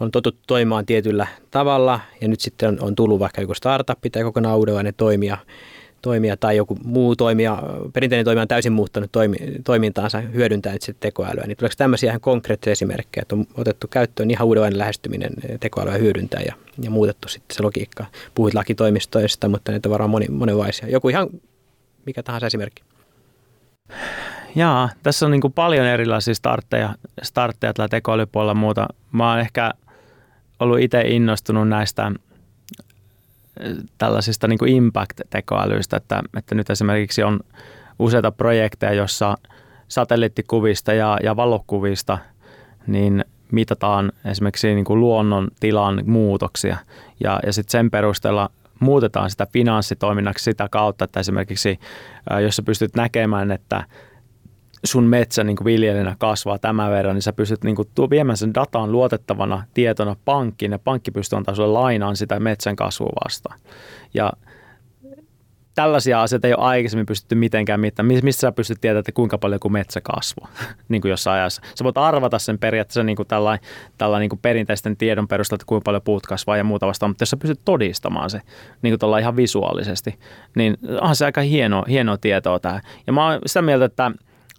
on totuttu toimimaan tietyllä tavalla ja nyt sitten on, on tullut vaikka joku startup tai kokonaan uudenlainen toimija, toimija tai joku muu toimija, perinteinen toimija on täysin muuttanut toimi, toimintaansa hyödyntäen nyt sitten tekoälyä. Niin tuleeko tämmöisiä ihan konkreettisia esimerkkejä, että on otettu käyttöön ihan uudenlainen lähestyminen tekoälyä hyödyntää ja, ja muutettu sitten se logiikka. Puhuit lakitoimistoista, mutta näitä on varmaan moni, monenlaisia. Joku ihan mikä tahansa esimerkki. Jaa, tässä on niin kuin paljon erilaisia startteja, startteja tällä tekoälypuolella muuta. Mä oon ehkä ollut itse innostunut näistä tällaisista niin kuin impact-tekoälyistä, että, että nyt esimerkiksi on useita projekteja, jossa satelliittikuvista ja, ja valokuvista niin mitataan esimerkiksi niin kuin luonnon tilan muutoksia ja, ja sitten sen perusteella muutetaan sitä finanssitoiminnaksi sitä kautta, että esimerkiksi jos sä pystyt näkemään, että sun metsä niin kuin viljelijänä kasvaa tämän verran, niin sä pystyt niin kuin viemään sen dataan luotettavana tietona pankkiin ja pankki pystyy antaa sulle lainaan sitä metsän kasvua vastaan. Ja tällaisia asioita ei ole aikaisemmin pystytty mitenkään mittaamaan. Mistä sä pystyt tietämään, että kuinka paljon kuin metsä kasvaa niin kuin jossain ajassa. Sä voit arvata sen periaatteessa niin kuin tällain, tällain niin kuin perinteisten tiedon perusteella, että kuinka paljon puut kasvaa ja muuta vastaan, mutta jos sä pystyt todistamaan se niin kuin ihan visuaalisesti, niin onhan se aika hienoa, hienoa tietoa tähän. Ja mä oon sitä mieltä, että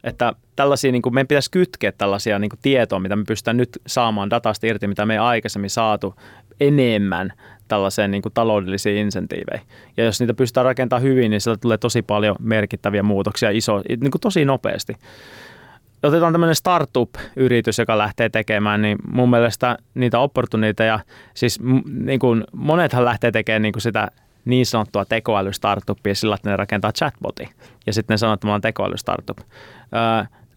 että tällaisia, niin kuin meidän pitäisi kytkeä tällaisia niin kuin tietoa, mitä me pystytään nyt saamaan datasta irti, mitä me ei aikaisemmin saatu enemmän tällaiseen niin kuin taloudellisiin insentiiveihin. Ja jos niitä pystytään rakentamaan hyvin, niin sieltä tulee tosi paljon merkittäviä muutoksia iso, niin kuin tosi nopeasti. Otetaan tämmöinen startup-yritys, joka lähtee tekemään, niin mun mielestä niitä opportuniteja, siis niin kuin monethan lähtee tekemään niin kuin sitä niin sanottua tekoälystartupia sillä, että ne rakentaa chatbotin. Ja sitten ne sanoo, että me ollaan tekoälystartup.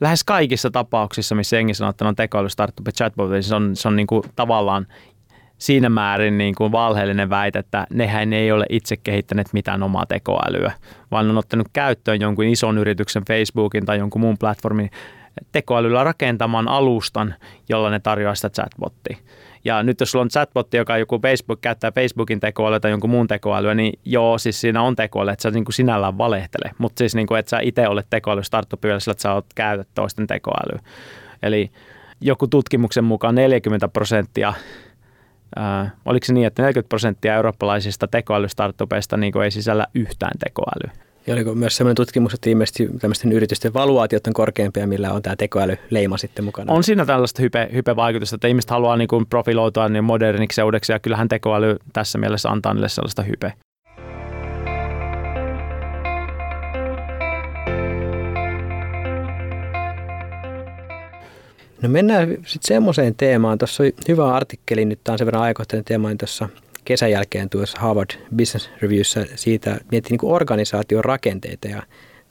lähes kaikissa tapauksissa, missä jengi sanoo, että on tekoäly, startup ja chatbot, niin se on, se on niin kuin tavallaan siinä määrin niin kuin valheellinen väite, että nehän ei ole itse kehittäneet mitään omaa tekoälyä, vaan on ottanut käyttöön jonkun ison yrityksen Facebookin tai jonkun muun platformin tekoälyllä rakentamaan alustan, jolla ne tarjoaa sitä chatbottia. Ja nyt jos sulla on chatbotti, joka joku Facebook käyttää Facebookin tekoälyä tai jonkun muun tekoälyä, niin joo, siis siinä on tekoäly, että sä niin kuin sinällään valehtele. Mutta siis niin kuin, että sä itse olet tekoäly startupyöllä sillä, että sä oot käytät toisten tekoälyä. Eli joku tutkimuksen mukaan neljäkymmentä prosenttia, äh, oliko se niin, että neljäkymmentä prosenttia eurooppalaisista tekoälystartupeista niin kuin ei sisällä yhtään tekoälyä. Ja oliko myös sellainen tutkimus, että ilmeisesti tämmöisten yritysten valuaatiot on korkeampia, millä on tämä tekoälyleima sitten mukana? On siinä tällaista hype, hypevaikutusta, että ihmiset haluaa niin kuin profiloitua niin moderniksi ja uudeksi, ja kyllähän tekoäly tässä mielessä antaa niille sellaista hypeä. No mennään sitten semmoiseen teemaan. Tuossa on hyvä artikkeli, nyt tämä on sen verran ajankohtainen teema, niin tuossa kesän jälkeen tuossa Harvard Business Reviewssä siitä miettii niin kuin organisaation rakenteita ja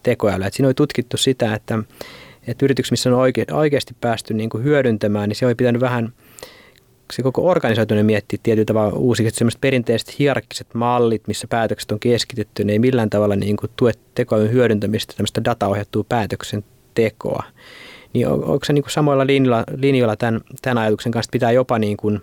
tekoälyä. Et siinä oli tutkittu sitä, että, että yrityksissä, missä on oike, oikeasti päästy niin kuin hyödyntämään, niin se oli pitänyt vähän se koko organisaation miettiä tietyllä tavalla uusiksi. Sellaiset perinteiset hierarkkiset mallit, missä päätökset on keskitetty, ne ei millään tavalla niin kuin tue tekoälyn hyödyntämistä, tämmöistä dataohjattua päätöksentekoa. Niin on, onko se niin kuin samoilla linjoilla, linjoilla tämän, tämän ajatuksen kanssa, pitää jopa niin kuin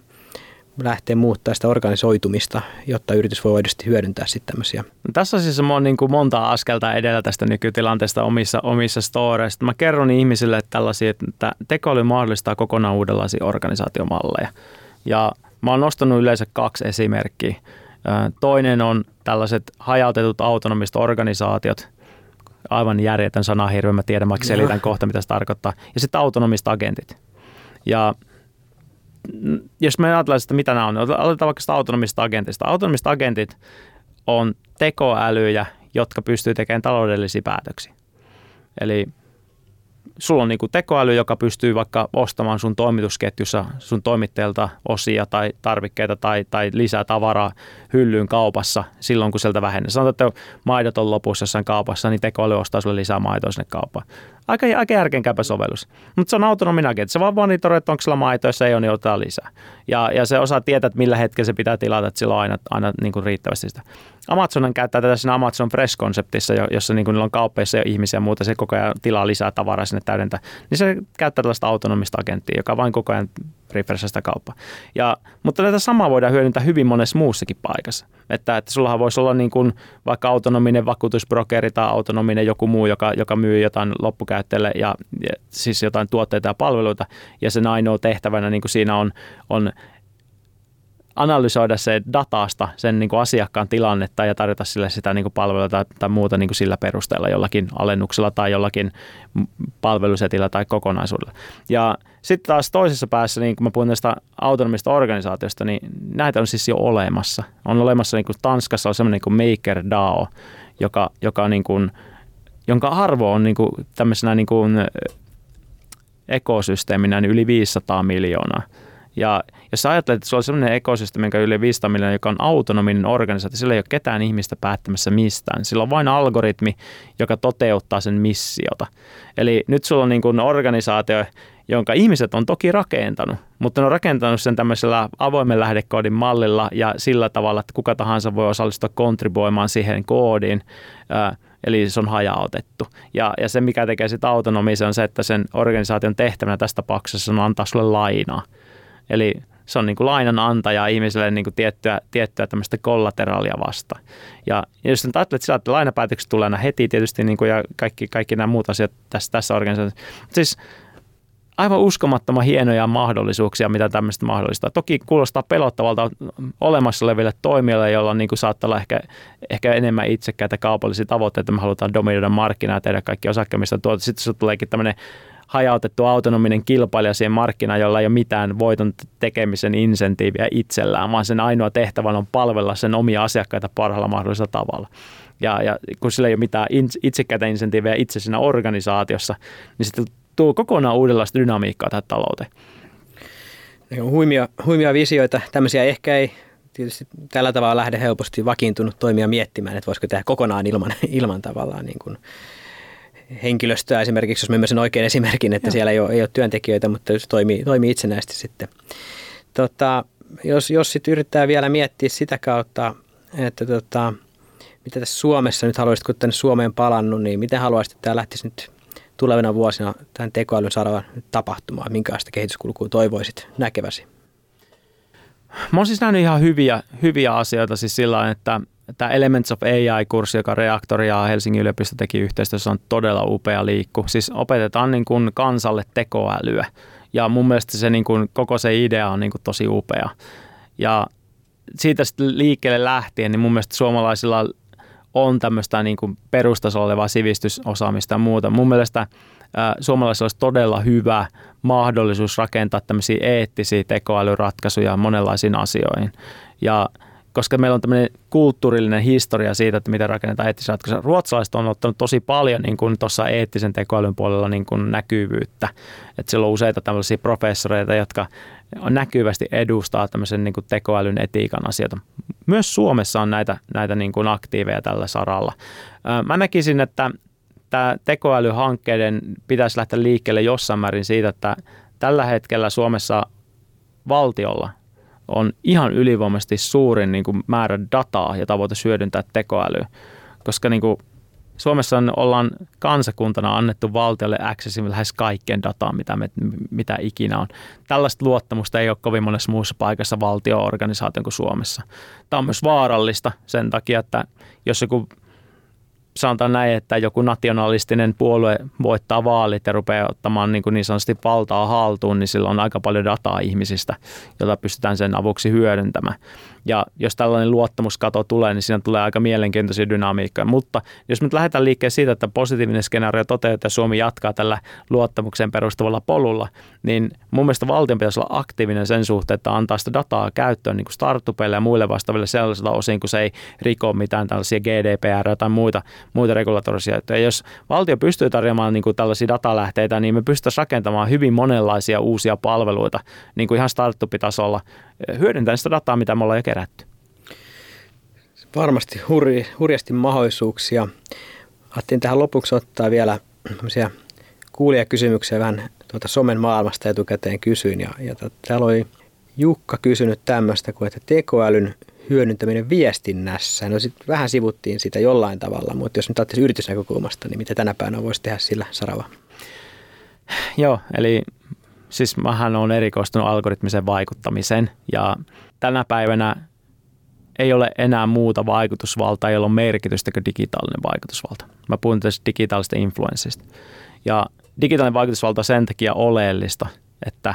lähtee muuttaa sitä organisoitumista, jotta yritys voi oikeasti hyödyntää sitten tämmöisiä. No, tässä siis mä oon niin kuin monta askelta edellä tästä nykytilanteesta omissa, omissa storeista. Mä kerron ihmisille tällaisia, että tekoäly mahdollistaa kokonaan uudenlaisia organisaatiomalleja. Ja mä oon nostanut yleensä kaksi esimerkkiä. Toinen on tällaiset hajautetut autonomiset organisaatiot. Aivan järjetön sanahirve, mä tiedän, mä selitän kohta, mitä se tarkoittaa. Ja sitten autonomiset agentit. Ja jos me ajatellaan sitä, mitä nämä on, niin aloitetaan vaikka sitä autonomista agentista. Autonomiset agentit on tekoälyjä, jotka pystyy tekemään taloudellisia päätöksiä. Eli sulla on niinku tekoäly, joka pystyy vaikka ostamaan sun toimitusketjussa sun toimittajalta osia tai tarvikkeita tai, tai lisää tavaraa hyllyyn kaupassa silloin, kun sieltä vähennetään. Sanotaan, että maidot on lopussa jossain kaupassa, niin tekoäly ostaa sulle lisää maitoa sinne kauppaan. Aika, aika järkeenkäypä sovellus. Mutta se on autonominen agentti. Se vaan monitoroi, että onko sillä maitoa, jos ei ole, niin otetaan lisää. Ja, ja se osaa tietää, että millä hetkellä se pitää tilata, että sillä on aina, aina niin kuin riittävästi sitä. Amazon käyttää tätä siinä Amazon Fresh-konseptissa, jossa niin kuin niillä on kauppeissa jo ihmisiä ja muuta, se koko ajan tilaa lisää tavaraa sinne täydentää. Niin se käyttää tällaista autonomista agenttia, joka vain koko ajan refreshaa sitä kauppaa. Ja, mutta tätä samaa voidaan hyödyntää hyvin monessa muussakin paikassa. Että, että sullahan voisi olla niin kuin vaikka autonominen vakuutusbrokeri tai autonominen joku muu, joka, joka myy jotain loppukäyttäjälle ja, ja siis jotain tuotteita ja palveluita. Ja sen ainoa tehtävänä niin kuin siinä on, on analysoida se datasta sen niin kuin asiakkaan tilannetta ja tarjota sille sitä niin kuin palvelua tai, tai muuta niin kuin sillä perusteella jollakin alennuksella tai jollakin palvelusetillä tai kokonaisuudella. Ja sitten taas toisessa päässä, niin kun mä puhun tästä autonomisesta organisaatiosta, niin näitä on siis jo olemassa. On olemassa niin kuin Tanskassa on semmoinen niin kuin MakerDAO, joka, joka niin kuin, jonka arvo on niin kuin tämmöisenä niin kuin ekosysteeminä niin yli viisisataa miljoonaa. Ja jos sä ajattelet, että sulla on sellainen ekosysteemi, joka on yli viisisataa miljoonaa, joka on autonominen organisaatio, sillä ei ole ketään ihmistä päättämässä mistään. Sillä on vain algoritmi, joka toteuttaa sen missiota. Eli nyt sulla on niin kuin organisaatio, jonka ihmiset on toki rakentanut, mutta ne on rakentanut sen tämmöisellä avoimen lähdekoodin mallilla ja sillä tavalla, että kuka tahansa voi osallistua kontribuoimaan siihen koodiin. Eli se on hajautettu. Ja, ja se, mikä tekee sitä autonomisen, on se, että sen organisaation tehtävänä tässä tapauksessa on antaa sulle lainaa. Eli se on niin kuin lainanantaja ihmiselle niin kuin tiettyä, tiettyä tämmöistä kollateraalia vasta. Ja jos nyt ajattelet sillä, että lainapäätökset tulee aina heti tietysti niin kuin ja kaikki, kaikki nämä muut asiat tässä, tässä organisaatiossa. Siis aivan uskomattoman hienoja mahdollisuuksia, mitä tämmöistä mahdollistaa. Toki kuulostaa pelottavalta olemassa oleville toimijoille, joilla niin kuin saattaa olla ehkä, ehkä enemmän itsekkäitä kaupallisia tavoitteita. Me halutaan dominoida markkinaa ja tehdä kaikki osakkeemista tuota. Sitten se tuleekin tämmöinen hajautettu autonominen kilpailija siihen markkinaan, jolla ei ole mitään voiton tekemisen insentiiviä itsellään, vaan sen ainoa tehtävä on palvella sen omia asiakkaita parhaalla mahdollisella tavalla. Ja, ja kun sillä ei ole mitään itsekkäitä insentiiviä itse siinä organisaatiossa, niin sitten tulee kokonaan uudenlaista dynamiikkaa tähän talouteen. Huimia, huimia visioita. Tämmöisiä ehkä ei tietysti tällä tavalla lähde helposti vakiintunut toimia miettimään, että voisiko tehdä kokonaan ilman, ilman tavallaan niin kuin henkilöstöä esimerkiksi, jos mä ymmärsin oikein esimerkin, että Joo. siellä ei ole, ei ole työntekijöitä, mutta se toimii, toimii itsenäisesti sitten. Tota, jos jos sit yrittää vielä miettiä sitä kautta, että tota, mitä tässä Suomessa nyt haluaisit, kun tänne Suomeen palannut, niin miten haluaisit, että tämä lähtisi nyt tulevina vuosina tämän tekoälyn saralla tapahtumaan? Minkälaista kehityskulkua toivoisit näkeväsi? Mä oon siis nähnyt ihan hyviä, hyviä asioita siis sillä, että tämä Elements of A I-kurssi, joka Reaktor ja Helsingin yliopisto teki yhteistyössä, on todella upea liikku. Siis opetetaan niin kuin kansalle tekoälyä ja mun mielestä se niin kuin, koko se idea on niin kuin tosi upea. Ja siitä sitten liikkeelle lähtien, niin mun mielestä suomalaisilla on tämmöistä niin kuin perustasolla olevaa sivistysosaamista ja muuta. Mun mielestä äh, suomalaisilla olisi todella hyvä mahdollisuus rakentaa tämmöisiä eettisiä tekoälyratkaisuja monenlaisiin asioihin. Ja koska meillä on tämmöinen kulttuurillinen historia siitä, että miten rakennetaan eettisiä ratkaisuja. Ruotsalaiset on ottanut tosi paljon niin kuin tuossa eettisen tekoälyn puolella niin kuin näkyvyyttä. Että siellä on useita tämmöisiä professoreita, jotka näkyvästi edustaa tämmöisen niin kuin tekoälyn etiikan asioita. Myös Suomessa on näitä, näitä niin kuin aktiiveja tällä saralla. Mä näkisin, että tämä tekoälyhankkeiden pitäisi lähteä liikkeelle jossain määrin siitä, että tällä hetkellä Suomessa valtiolla on ihan ylivoimaisesti suurin niin kuin määrä dataa, jota voitaisiin hyödyntää tekoälyä, koska niin kuin Suomessa on, ollaan kansakuntana annettu valtiolle accessin lähes kaikkeen dataan, mitä, me, mitä ikinä on. Tällaista luottamusta ei ole kovin monessa muussa paikassa valtioorganisaation kuin Suomessa. Tämä on myös vaarallista sen takia, että jos joku, sanotaan näin, että joku nationalistinen puolue voittaa vaalit ja rupeaa ottamaan niin, niin sanotusti valtaa haltuun, niin sillä on aika paljon dataa ihmisistä, jota pystytään sen avuksi hyödyntämään. Ja jos tällainen luottamuskato tulee, niin siinä tulee aika mielenkiintoisia dynamiikkoja. Mutta jos me lähdetään liikkeelle siitä, että positiivinen skenaario toteutuu ja Suomi jatkaa tällä luottamukseen perustuvalla polulla, niin mun mielestä valtion pitäisi olla aktiivinen sen suhteen, että antaa sitä dataa käyttöön niin kuin startupeille ja muille vastaaville sellaisilta osin, kun se ei riko mitään tällaisia G D P R tai muita, muita regulatorisia. Ja jos valtio pystyy tarjoamaan niin kuin tällaisia datalähteitä, niin me pystytään rakentamaan hyvin monenlaisia uusia palveluita niin kuin ihan startup-tasolla, hyödyntäen sitä dataa, mitä me ollaan jo kerätty. Varmasti hurri, hurjasti mahdollisuuksia. Ajattelin tähän lopuksi ottaa vielä kuulijakysymyksiä vähän tuota somen maailmasta etukäteen kysyin. Ja, ja täällä oli Jukka kysynyt tämmöistä kuin, että tekoälyn hyödyntäminen viestinnässä. No sitten vähän sivuttiin sitä jollain tavalla, mutta jos nyt ajattelisi yritysnäkökulmasta, niin mitä tänä päivänä voisi tehdä sillä saralla? Joo, eli siis mähän olen erikoistunut algoritmisen vaikuttamiseen ja tänä päivänä ei ole enää muuta vaikutusvaltaa, jolla on merkitystä kuin digitaalinen vaikutusvalta. Mä puhun tästä digitaalisesta influenssista. Ja digitaalinen vaikutusvalta on sen takia oleellista, että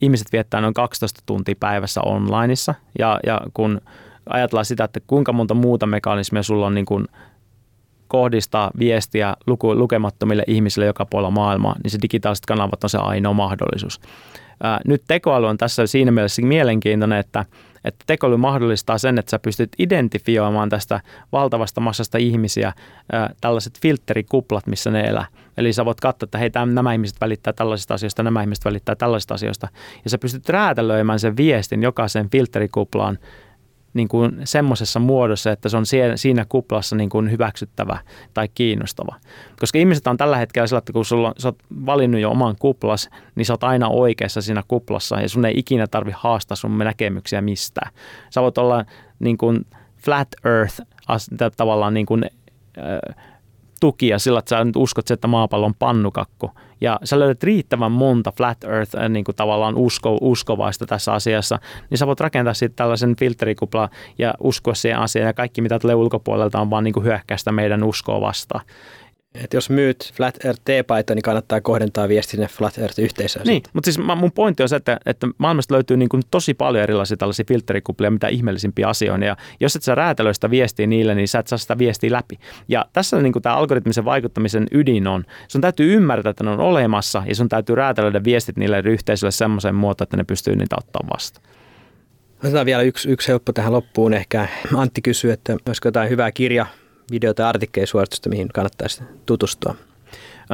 ihmiset viettää noin kaksitoista tuntia päivässä onlineissa ja, ja kun ajatellaan sitä, että kuinka monta muuta mekanismia sulla on niin kuin kohdistaa viestiä luku, lukemattomille ihmisille joka puolella maailmaa, niin se digitaaliset kanavat on se ainoa mahdollisuus. Ää, nyt tekoäly on tässä siinä mielessä mielenkiintoinen, että, että tekoäly mahdollistaa sen, että sä pystyt identifioimaan tästä valtavasta massasta ihmisiä ää, tällaiset filtterikuplat, missä ne elää. Eli sä voit katsoa, että hei, tämän, nämä ihmiset välittää tällaisista asioista, nämä ihmiset välittää tällaisista asioista. Ja sä pystyt räätälöimään sen viestin jokaisen filtterikuplaan niin kuin semmoisessa muodossa, että se on siinä kuplassa niin kuin hyväksyttävä tai kiinnostava. Koska ihmiset on tällä hetkellä sillä, että kun sulla, sä oot valinnut jo oman kuplas, niin sä oot aina oikeassa siinä kuplassa ja sun ei ikinä tarvitse haastaa sun näkemyksiä mistään. Sä voit olla niin kuin flat earth tavallaan niin kuin, äh, tukia sillä, että sä nyt uskot se, että maapallo on pannukakku. Ja sä löydät riittävän monta flat earth niin kuin tavallaan usko, uskovaista tässä asiassa, niin sä voit rakentaa siitä tällaisen filterikuplan ja uskoa siihen asiaan. Ja kaikki, mitä tulee ulkopuolelta, on vaan niin kuin hyökkäystä meidän uskoa vastaan. Et jos myyt flat earth t-paita, niin kannattaa kohdentaa viesti sinne flat earth yhteisöön. Niin, mutta siis mun pointti on se, että, että maailmasta löytyy niin kuin tosi paljon erilaisia tällaisia filterikuplia, mitä ihmeellisimpiä asioita. Ja jos et sä räätälöi sitä viestiä niille, niin sä et saa sitä viestiä läpi. Ja tässä niin kuin tämä algoritmisen vaikuttamisen ydin on. Sun täytyy ymmärtää, että ne on olemassa ja sun täytyy räätälöidä viestit niille yhteisöille semmoiseen muotoon, että ne pystyy niitä ottaa vastaan. Otetaan vielä yksi, yksi helppo tähän loppuun. Ehkä Antti kysyy, että olisiko jotain hyvää kirjaa, video- tai artikkelisuositusta, mihin kannattaisi tutustua?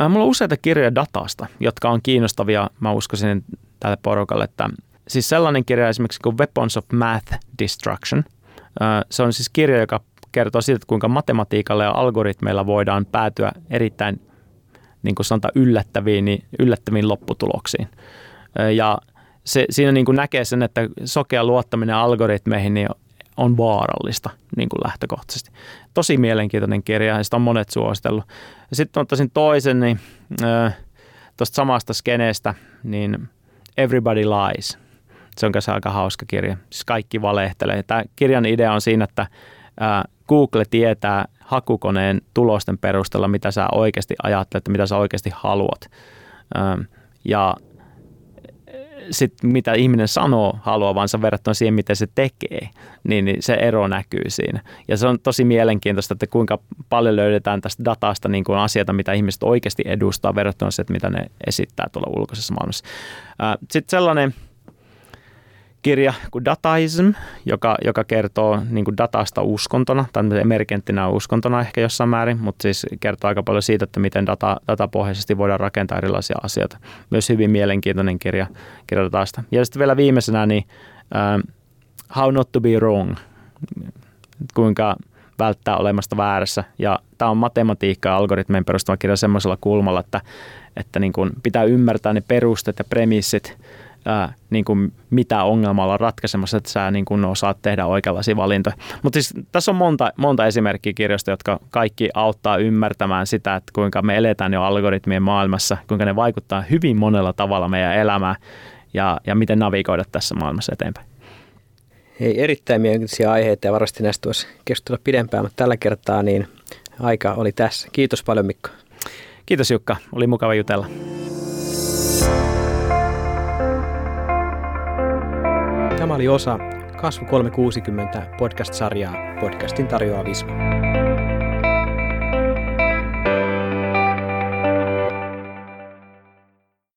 Mulla on useita kirjoja datasta, jotka on kiinnostavia, mä uskoisin tälle porukalle, että siis sellainen kirja esimerkiksi kuin Weapons of Math Destruction. Se on siis kirja, joka kertoo siitä, kuinka matematiikalla ja algoritmeilla voidaan päätyä erittäin niin kuin sanotaan yllättäviin, niin yllättäviin lopputuloksiin. Ja se, siinä niin kuin näkee sen, että sokea luottaminen algoritmeihin niin on vaarallista niin kuin lähtökohtaisesti. Tosi mielenkiintoinen kirja, ja sitä on monet suositellut. Sitten ottaisin toisen, niin tuosta samasta skeneestä, niin Everybody Lies. Se on myös aika hauska kirja. Siis kaikki valehtelee. Tämä kirjan idea on siinä, että Google tietää hakukoneen tulosten perusteella, mitä sä oikeasti ajattelet, mitä sä oikeasti haluat. Ja sitten mitä ihminen sanoo haluavansa verrattuna siihen, miten se tekee, niin se ero näkyy siinä. Ja se on tosi mielenkiintoista, että kuinka paljon löydetään tästä datasta niin kuin asioita, mitä ihmiset oikeasti edustaa verrattuna siihen, mitä ne esittää tuolla ulkoisessa maailmassa. Sitten sellainen kirja kuin Dataism, joka, joka kertoo niin kuin datasta uskontona, tai emergenttinä uskontona ehkä jossain määrin, mutta siis kertoo aika paljon siitä, että miten data, datapohjaisesti voidaan rakentaa erilaisia asioita. Myös hyvin mielenkiintoinen kirja, kirja datasta. Ja sitten vielä viimeisenä, niin uh, How Not to Be Wrong, kuinka välttää olemasta väärässä. Ja tämä on matematiikka ja algoritmien perustava kirja semmoisella kulmalla, että, että niin kuin pitää ymmärtää ne perusteet ja premissit, Ää, niin kuin mitä ongelmaa ollaan ratkaisemassa, että sä niin kuin osaat tehdä oikeanlaisia valintoja. Mutta siis tässä on monta, monta esimerkkiä kirjoista, jotka kaikki auttaa ymmärtämään sitä, että kuinka me eletään jo algoritmien maailmassa, kuinka ne vaikuttaa hyvin monella tavalla meidän elämään ja, ja miten navigoida tässä maailmassa eteenpäin. Hei, erittäin mielenkiintoisia aiheita ja varmasti näistä voisi keskustella pidempään, mutta tällä kertaa niin aika oli tässä. Kiitos paljon, Mikko. Kiitos, Jukka. Oli mukava jutella. Tämä oli osa Kasvu kolmesataakuusikymmentä podcast-sarjaa. Podcastin tarjoaa Visma.